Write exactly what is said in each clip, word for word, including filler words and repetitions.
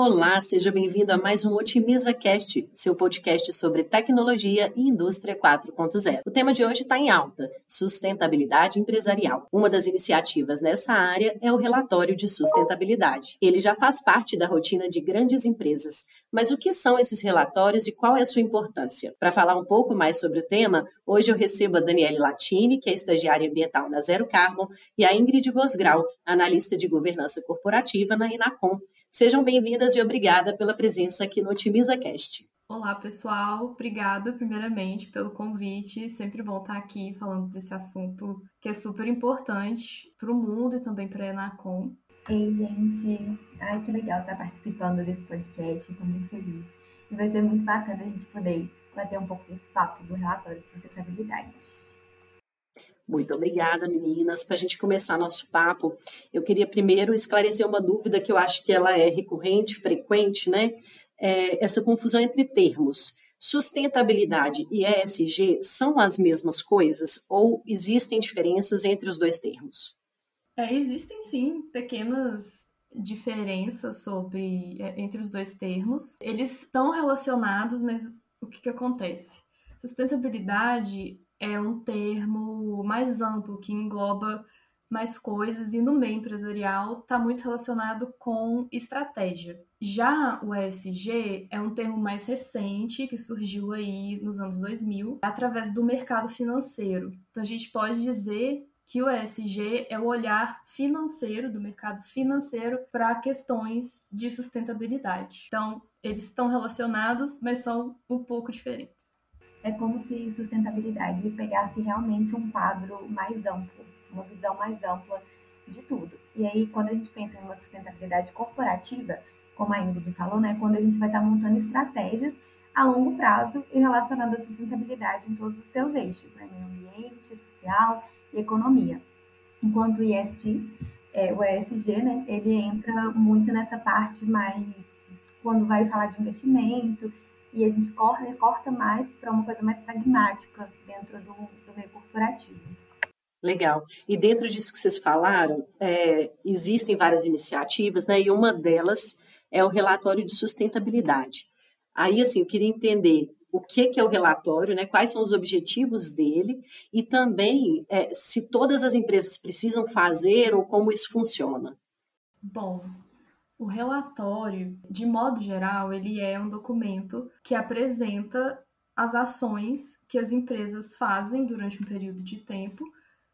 Olá, seja bem-vindo a mais um OtimizaCast, seu podcast sobre tecnologia e indústria quatro ponto zero. O tema de hoje está em alta, sustentabilidade empresarial. Uma das iniciativas nessa área é o Relatório de Sustentabilidade. Ele já faz parte da rotina de grandes empresas, mas o que são esses relatórios e qual é a sua importância? Para falar um pouco mais sobre o tema, hoje eu recebo a Daniele Latini, que é estagiária ambiental na Zero Carbon, e a Ingrid Vosgrau, analista de governança corporativa na Enacom. Sejam bem-vindas e obrigada pela presença aqui no OtimizaCast. Olá, pessoal. Obrigada, primeiramente, pelo convite. Sempre bom estar aqui falando desse assunto que é super importante para o mundo e também para a Enacom. Ei, gente. Ai, que legal estar participando desse podcast. Estou muito feliz. E vai ser muito bacana a gente poder bater um pouco desse papo do relatório de sustentabilidade. Muito obrigada, meninas. Para a gente começar nosso papo, eu queria primeiro esclarecer uma dúvida que eu acho que ela é recorrente, frequente, né? É essa confusão entre termos. Sustentabilidade e E S G são as mesmas coisas ou existem diferenças entre os dois termos? É, existem, sim, pequenas diferenças sobre, entre os dois termos. Eles estão relacionados, mas o que, que acontece? Sustentabilidade é um termo mais amplo, que engloba mais coisas, e no meio empresarial está muito relacionado com estratégia. Já o E S G é um termo mais recente, que surgiu aí nos anos dois mil, através do mercado financeiro. Então, a gente pode dizer que o E S G é o olhar financeiro, do mercado financeiro, para questões de sustentabilidade. Então, eles estão relacionados, mas são um pouco diferentes. É como se sustentabilidade pegasse realmente um quadro mais amplo, uma visão mais ampla de tudo. E aí, quando a gente pensa em uma sustentabilidade corporativa, como a Ingrid falou, né, quando a gente vai estar montando estratégias a longo prazo e relacionando a sustentabilidade em todos os seus eixos, né, meio ambiente, social e economia. Enquanto o E S G, é, o E S G, né, ele entra muito nessa parte mais, quando vai falar de investimento, e a gente corta, corta mais para uma coisa mais pragmática dentro do, do meio corporativo. Legal. E dentro disso que vocês falaram, é, existem várias iniciativas, né? E uma delas é o relatório de sustentabilidade. Aí, assim, eu queria entender o que, que é o relatório, né? Quais são os objetivos dele e também é, se todas as empresas precisam fazer ou como isso funciona. Bom, o relatório, de modo geral, ele é um documento que apresenta as ações que as empresas fazem durante um período de tempo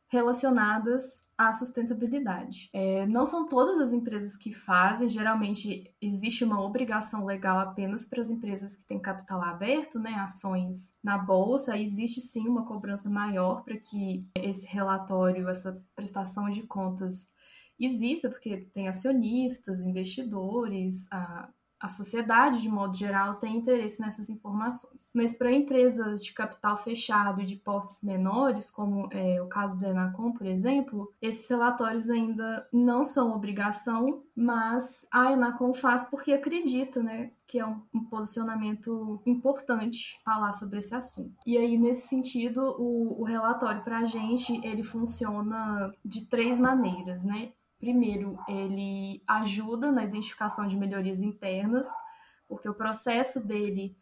relacionadas à sustentabilidade. É, não são todas as empresas que fazem, geralmente existe uma obrigação legal apenas para as empresas que têm capital aberto, né, ações na bolsa, existe sim uma cobrança maior para que esse relatório, essa prestação de contas exista, porque tem acionistas, investidores, a, a sociedade, de modo geral, tem interesse nessas informações. Mas para empresas de capital fechado e de portes menores, como é o caso da Enacom, por exemplo, esses relatórios ainda não são obrigação, mas a Enacom faz porque acredita, né, que é um, um posicionamento importante falar sobre esse assunto. E aí, nesse sentido, o, o relatório para a gente, ele funciona de três maneiras, né? Primeiro, ele ajuda na identificação de melhorias internas, porque o processo dele,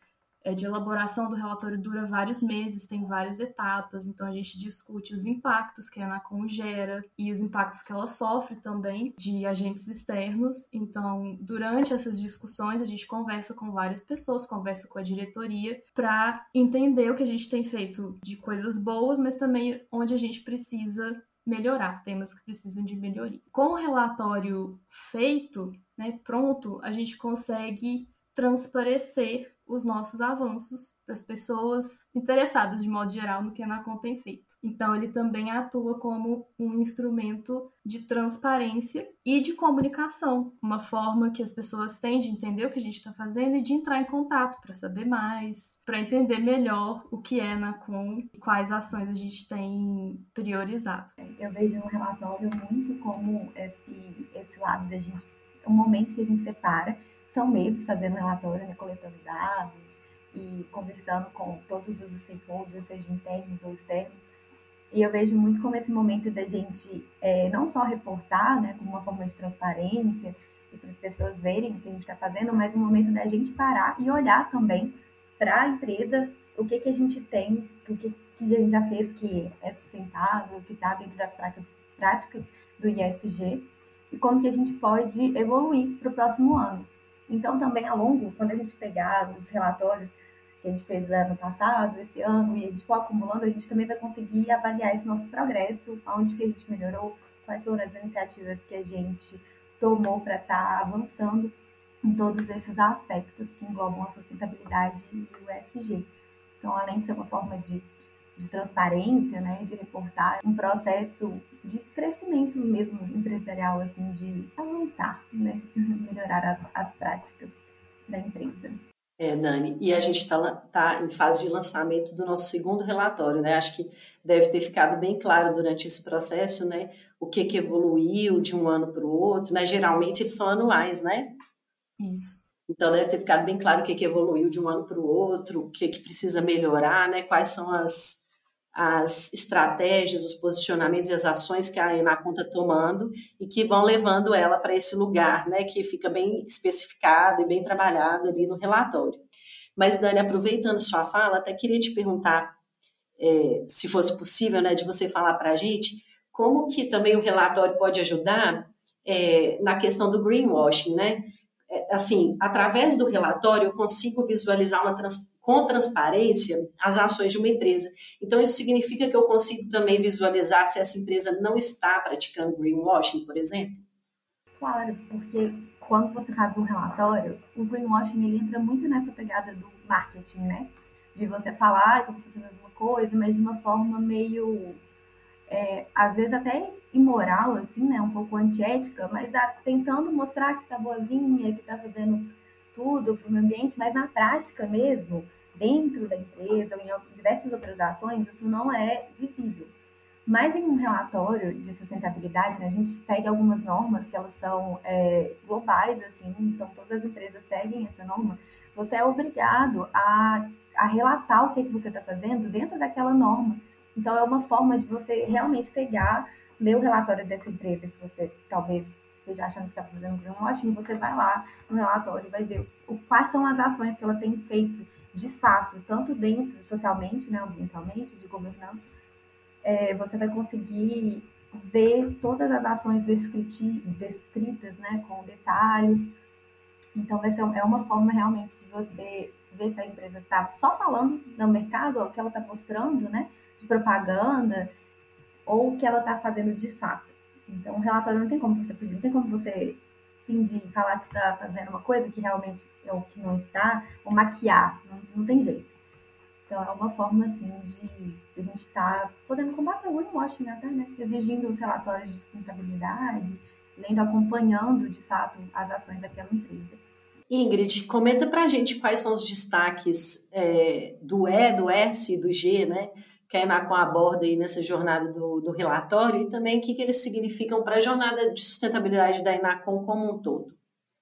é, de elaboração do relatório, dura vários meses, tem várias etapas, então a gente discute os impactos que a Enacom gera e os impactos que ela sofre também de agentes externos. Então, durante essas discussões, a gente conversa com várias pessoas, conversa com a diretoria, para entender o que a gente tem feito de coisas boas, mas também onde a gente precisa melhorar, temas que precisam de melhoria. Com o relatório feito, né, pronto, a gente consegue transparecer os nossos avanços para as pessoas interessadas, de modo geral, no que a Enacom tem feito. Então, ele também atua como um instrumento de transparência e de comunicação, uma forma que as pessoas têm de entender o que a gente está fazendo e de entrar em contato para saber mais, para entender melhor o que é a Enacom e quais ações a gente tem priorizado. Eu vejo o relatório muito como esse, esse lado da gente, o momento que a gente separa. São meses fazendo relatório, né, coletando dados e conversando com todos os stakeholders, seja internos ou externos. E eu vejo muito como esse momento da gente é, não só reportar, né, como uma forma de transparência, e para as pessoas verem o que a gente está fazendo, mas o momento da gente parar e olhar também para a empresa, o que, que a gente tem, o que, que a gente já fez que é sustentável, que está dentro das práticas do E S G e como que a gente pode evoluir para o próximo ano. Então, também, a longo, quando a gente pegar os relatórios que a gente fez lá no passado, esse ano, e a gente for acumulando, a gente também vai conseguir avaliar esse nosso progresso, aonde que a gente melhorou, quais foram as iniciativas que a gente tomou para estar avançando em todos esses aspectos que englobam a sustentabilidade e o E S G. Então, além de ser uma forma de, de transparência, né, de reportar, um processo de crescimento mesmo empresarial, assim, de aumentar, né, melhorar as, as práticas da empresa. É, Dani, e a gente está tá em fase de lançamento do nosso segundo relatório, né? Acho que deve ter ficado bem claro durante esse processo, né? O que, que evoluiu de um ano para o outro, né? Geralmente eles são anuais, né? Isso. Então deve ter ficado bem claro o que, que evoluiu de um ano para o outro, o que, que precisa melhorar, né? Quais são as, as estratégias, os posicionamentos e as ações que a Enacom está tomando e que vão levando ela para esse lugar, né, que fica bem especificado e bem trabalhado ali no relatório. Mas, Dani, aproveitando sua fala, até queria te perguntar, é, se fosse possível, né, de você falar para a gente como que também o relatório pode ajudar é, na questão do greenwashing, né? É, assim, através do relatório eu consigo visualizar uma transparência, com transparência, as ações de uma empresa. Então, isso significa que eu consigo também visualizar se essa empresa não está praticando greenwashing, por exemplo? Claro, porque quando você faz um relatório, o greenwashing ele entra muito nessa pegada do marketing, né? De você falar que você fez alguma coisa, mas de uma forma meio, é, às vezes até imoral, assim, né? Um pouco antiética, mas a, tentando mostrar que está boazinha, que está fazendo tudo para o meio ambiente, mas na prática mesmo, dentro da empresa ou em diversas outras ações, isso não é visível. Mas em um relatório de sustentabilidade, né, a gente segue algumas normas que elas são é, globais, assim, então todas as empresas seguem essa norma. Você é obrigado a, a relatar o que, é que você está fazendo dentro daquela norma. Então é uma forma de você realmente pegar, ler o relatório dessa empresa que você talvez esteja achando que está fazendo greenwashing, você vai lá no relatório e vai ver o, quais são as ações que ela tem feito de fato, tanto dentro, socialmente, né, ambientalmente, de governança. É, você vai conseguir ver todas as ações descriti- descritas, né, com detalhes. Então, vai ser, é uma forma realmente de você ver se a empresa está só falando no mercado, ou o que ela está mostrando, né, de propaganda, ou o que ela está fazendo de fato. Então, o relatório não tem como você fugir, não tem como você fingir, falar que está fazendo uma coisa que realmente é o que não está, ou maquiar, não, não tem jeito. Então, é uma forma, assim, de a gente estar tá podendo combater o greenwashing até, né? Exigindo os relatórios de sustentabilidade, lendo, acompanhando, de fato, as ações daquela empresa. Ingrid, comenta pra gente quais são os destaques é, do E, do S e do G, né? Que a Enacom aborda aí nessa jornada do, do relatório e também o que, que eles significam para a jornada de sustentabilidade da Enacom como um todo.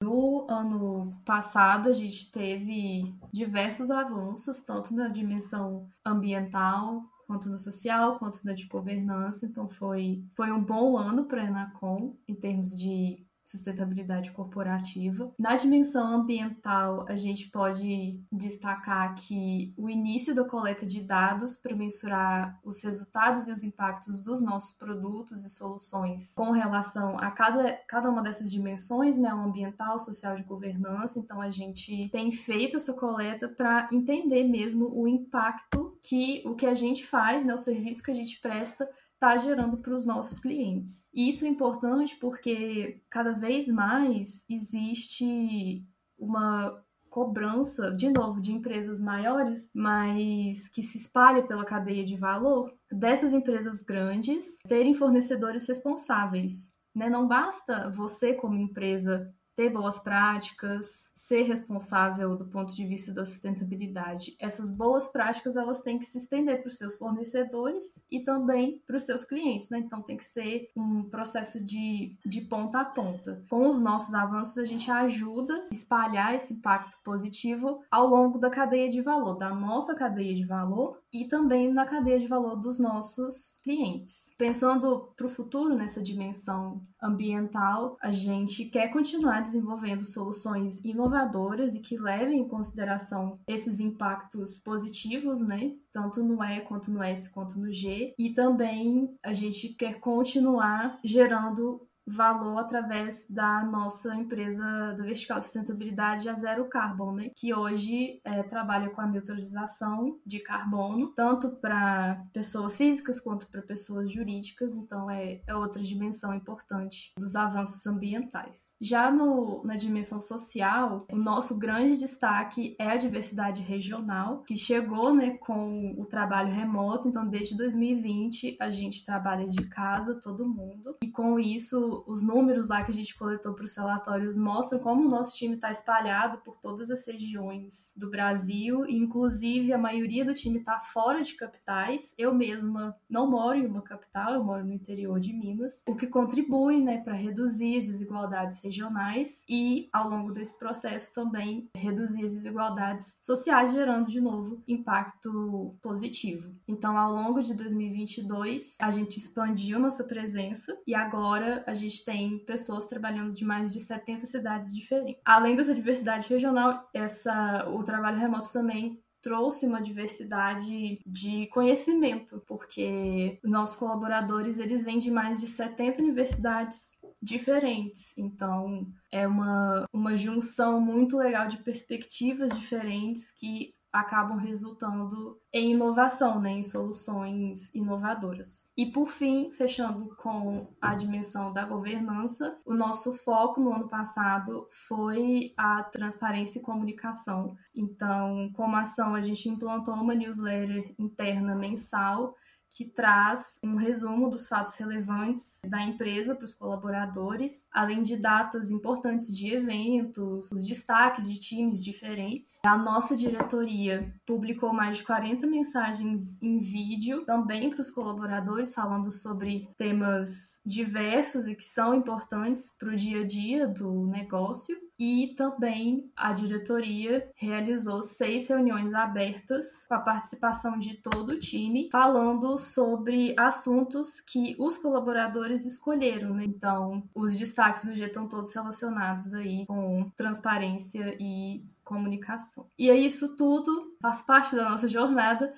No ano passado, a gente teve diversos avanços, tanto na dimensão ambiental, quanto na social, quanto na de governança. Então, foi, foi um bom ano para a Enacom em termos de sustentabilidade corporativa. Na dimensão ambiental, a gente pode destacar que o início da coleta de dados para mensurar os resultados e os impactos dos nossos produtos e soluções com relação a cada, cada uma dessas dimensões, né, ambiental, social, de governança. Então, a gente tem feito essa coleta para entender mesmo o impacto que o que a gente faz, né, o serviço que a gente presta, está gerando para os nossos clientes. E isso é importante porque cada vez mais existe uma cobrança, de novo, de empresas maiores, mas que se espalha pela cadeia de valor, dessas empresas grandes terem fornecedores responsáveis, né? Não basta você, como empresa, ter boas práticas, ser responsável do ponto de vista da sustentabilidade. Essas boas práticas, elas têm que se estender para os seus fornecedores e também para os seus clientes, né? Então, tem que ser um processo de, de ponta a ponta. Com os nossos avanços, a gente ajuda a espalhar esse impacto positivo ao longo da cadeia de valor, da nossa cadeia de valor, e também na cadeia de valor dos nossos clientes. Pensando para o futuro nessa dimensão ambiental, a gente quer continuar desenvolvendo soluções inovadoras e que levem em consideração esses impactos positivos, né? Tanto no E, quanto no S, quanto no G. E também a gente quer continuar gerando valor através da nossa empresa da vertical de sustentabilidade, a Zero Carbon, né? Que hoje é, trabalha com a neutralização de carbono, tanto para pessoas físicas quanto para pessoas jurídicas, então é, é outra dimensão importante dos avanços ambientais. Já no, na dimensão social, o nosso grande destaque é a diversidade regional, que chegou, né, com o trabalho remoto, então desde dois mil e vinte a gente trabalha de casa, todo mundo, e com isso os números lá que a gente coletou para os relatórios mostram como o nosso time está espalhado por todas as regiões do Brasil, inclusive a maioria do time está fora de capitais. Eu mesma não moro em uma capital, eu moro no interior de Minas, o que contribui, né, para reduzir as desigualdades regionais e, ao longo desse processo, também reduzir as desigualdades sociais, gerando, de novo, impacto positivo. Então, ao longo de dois mil e vinte e dois, a gente expandiu nossa presença e agora a gente A gente tem pessoas trabalhando de mais de setenta cidades diferentes. Além dessa diversidade regional, essa, o trabalho remoto também trouxe uma diversidade de conhecimento, porque nossos colaboradores, eles vêm de mais de setenta universidades diferentes, então é uma, uma junção muito legal de perspectivas diferentes que acabam resultando em inovação, né, em soluções inovadoras. E, por fim, fechando com a dimensão da governança, o nosso foco no ano passado foi a transparência e comunicação. Então, como ação, a gente implantou uma newsletter interna mensal que traz um resumo dos fatos relevantes da empresa para os colaboradores, além de datas importantes de eventos, os destaques de times diferentes. A nossa diretoria publicou mais de quarenta mensagens em vídeo, também para os colaboradores, falando sobre temas diversos e que são importantes para o dia a dia do negócio. E também a diretoria realizou seis reuniões abertas com a participação de todo o time, falando sobre assuntos que os colaboradores escolheram, né? Então, os destaques do G estão todos relacionados aí com transparência e comunicação. E é isso tudo, faz parte da nossa jornada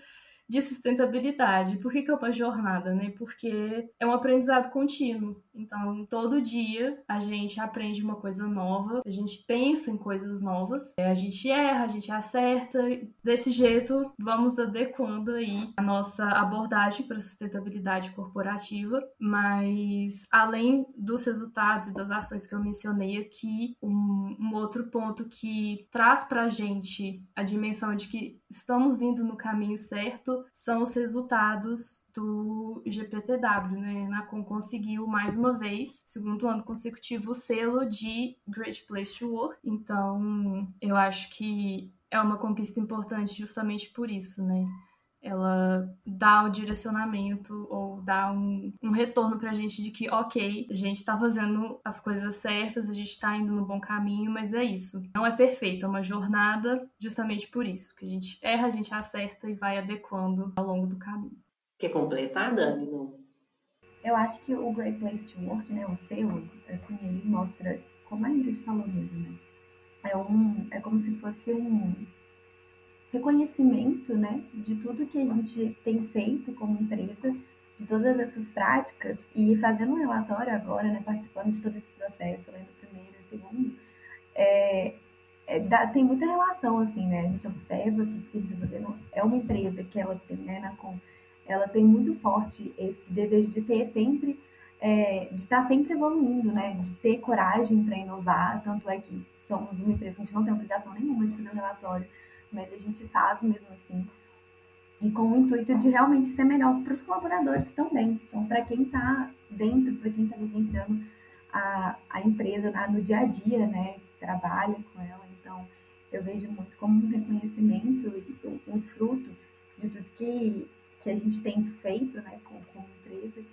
de sustentabilidade. Por que que é uma jornada, né? Porque é um aprendizado contínuo. Então, todo dia a gente aprende uma coisa nova, a gente pensa em coisas novas, a gente erra, a gente acerta. Desse jeito, vamos adequando aí a nossa abordagem para a sustentabilidade corporativa. Mas, além dos resultados e das ações que eu mencionei aqui, um, um outro ponto que traz para a gente a dimensão de que estamos indo no caminho certo são os resultados do G P T W, né? A Enacom conseguiu, mais uma vez, segundo ano consecutivo, o selo de Great Place to Work. Então, eu acho que é uma conquista importante justamente por isso, né? Ela dá o direcionamento ou dá um, um retorno pra gente de que, ok, a gente tá fazendo as coisas certas, a gente tá indo no bom caminho, mas é isso. Não é perfeito, é uma jornada justamente por isso, que a gente erra, a gente acerta e vai adequando ao longo do caminho. Quer completar, Dani? Eu acho que o Great Place to Work, né, o selo, assim, ele mostra, como a Ingrid falou mesmo, né? É, um, é como se fosse um reconhecimento, né, de tudo que a gente tem feito como empresa, de todas essas práticas, e fazendo um relatório agora, né, participando de todo esse processo, né, do primeiro, do segundo, é, é, dá, tem muita relação, assim, né, a gente observa tudo que a gente está fazendo. É uma empresa que ela tem, né, na Com, ela tem muito forte esse desejo de ser sempre, é, de estar sempre evoluindo, né, de ter coragem para inovar, tanto é que somos uma empresa que a gente não tem obrigação nenhuma de fazer um relatório, mas a gente faz mesmo assim, e com o intuito de realmente ser melhor para os colaboradores também. Então, para quem está dentro, para quem está vivenciando a, a empresa na, no dia a dia, né, trabalha com ela, então eu vejo muito como um reconhecimento e um, um fruto de tudo que, que a gente tem feito, né, com, com a empresa,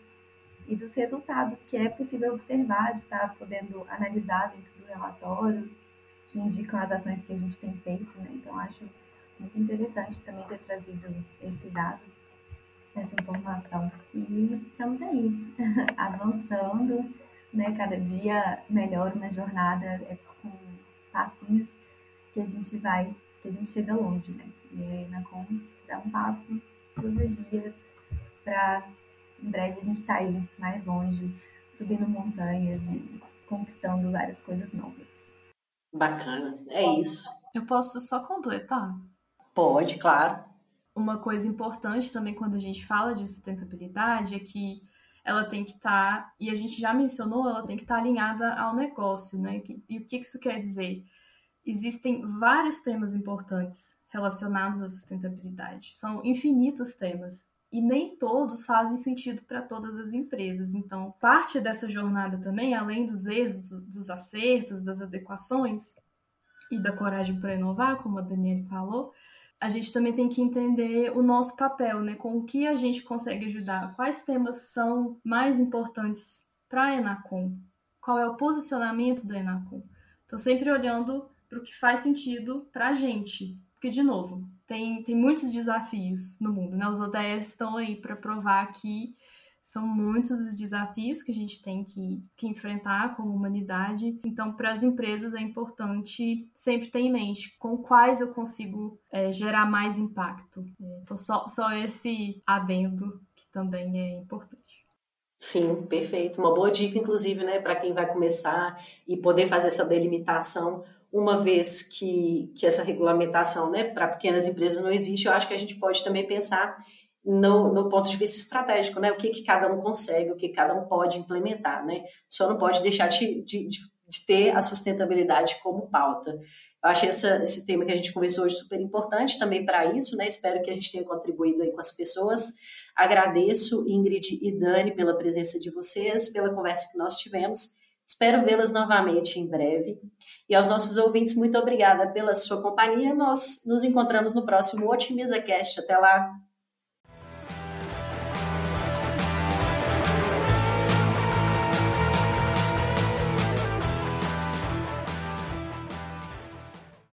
e dos resultados que é possível observar, de estar podendo analisar dentro do relatório, que indicam as ações que a gente tem feito, né? Então, acho Muito interessante também ter trazido esse dado, essa informação. E estamos aí, avançando, né? Cada dia melhor uma jornada, é com passinhos que a gente vai, que a gente chega longe, né? E a Enacom dá um passo todos os dias para, em breve, a gente estar tá aí mais longe, subindo montanhas e conquistando várias coisas novas. Bacana, é isso. Eu posso só completar? Pode, claro. Uma coisa importante também quando a gente fala de sustentabilidade é que ela tem que estar, e a gente já mencionou, ela tem que estar alinhada ao negócio, né? E o que isso quer dizer? Existem vários temas importantes relacionados à sustentabilidade. São infinitos temas. E nem todos fazem sentido para todas as empresas. Então, parte dessa jornada também, além dos erros, dos acertos, das adequações e da coragem para inovar, como a Daniele falou, a gente também tem que entender o nosso papel, né? Com o que a gente consegue ajudar, quais temas são mais importantes para a Enacom, qual é o posicionamento da Enacom. Então, sempre olhando para o que faz sentido para a gente. Porque, de novo, tem, tem muitos desafios no mundo, né? Os O D S estão aí para provar que são muitos os desafios que a gente tem que, que enfrentar como humanidade. Então, para as empresas é importante sempre ter em mente com quais eu consigo é, gerar mais impacto. Então, só, só esse adendo que também é importante. Sim, perfeito. Uma boa dica, inclusive, né, para quem vai começar e poder fazer essa delimitação. Uma vez que, que essa regulamentação, né, para pequenas empresas não existe, eu acho que a gente pode também pensar no, no ponto de vista estratégico, né, o que, que cada um consegue, o que cada um pode implementar, né? Só não pode deixar de, de, de ter a sustentabilidade como pauta. Eu achei essa, esse tema que a gente conversou hoje super importante também para isso, né? Espero que a gente tenha contribuído aí com as pessoas. Agradeço, Ingrid e Dani, pela presença de vocês, pela conversa que nós tivemos. Espero vê-las novamente em breve. E aos nossos ouvintes, muito obrigada pela sua companhia. Nós nos encontramos no próximo OtimizaCast. Até lá!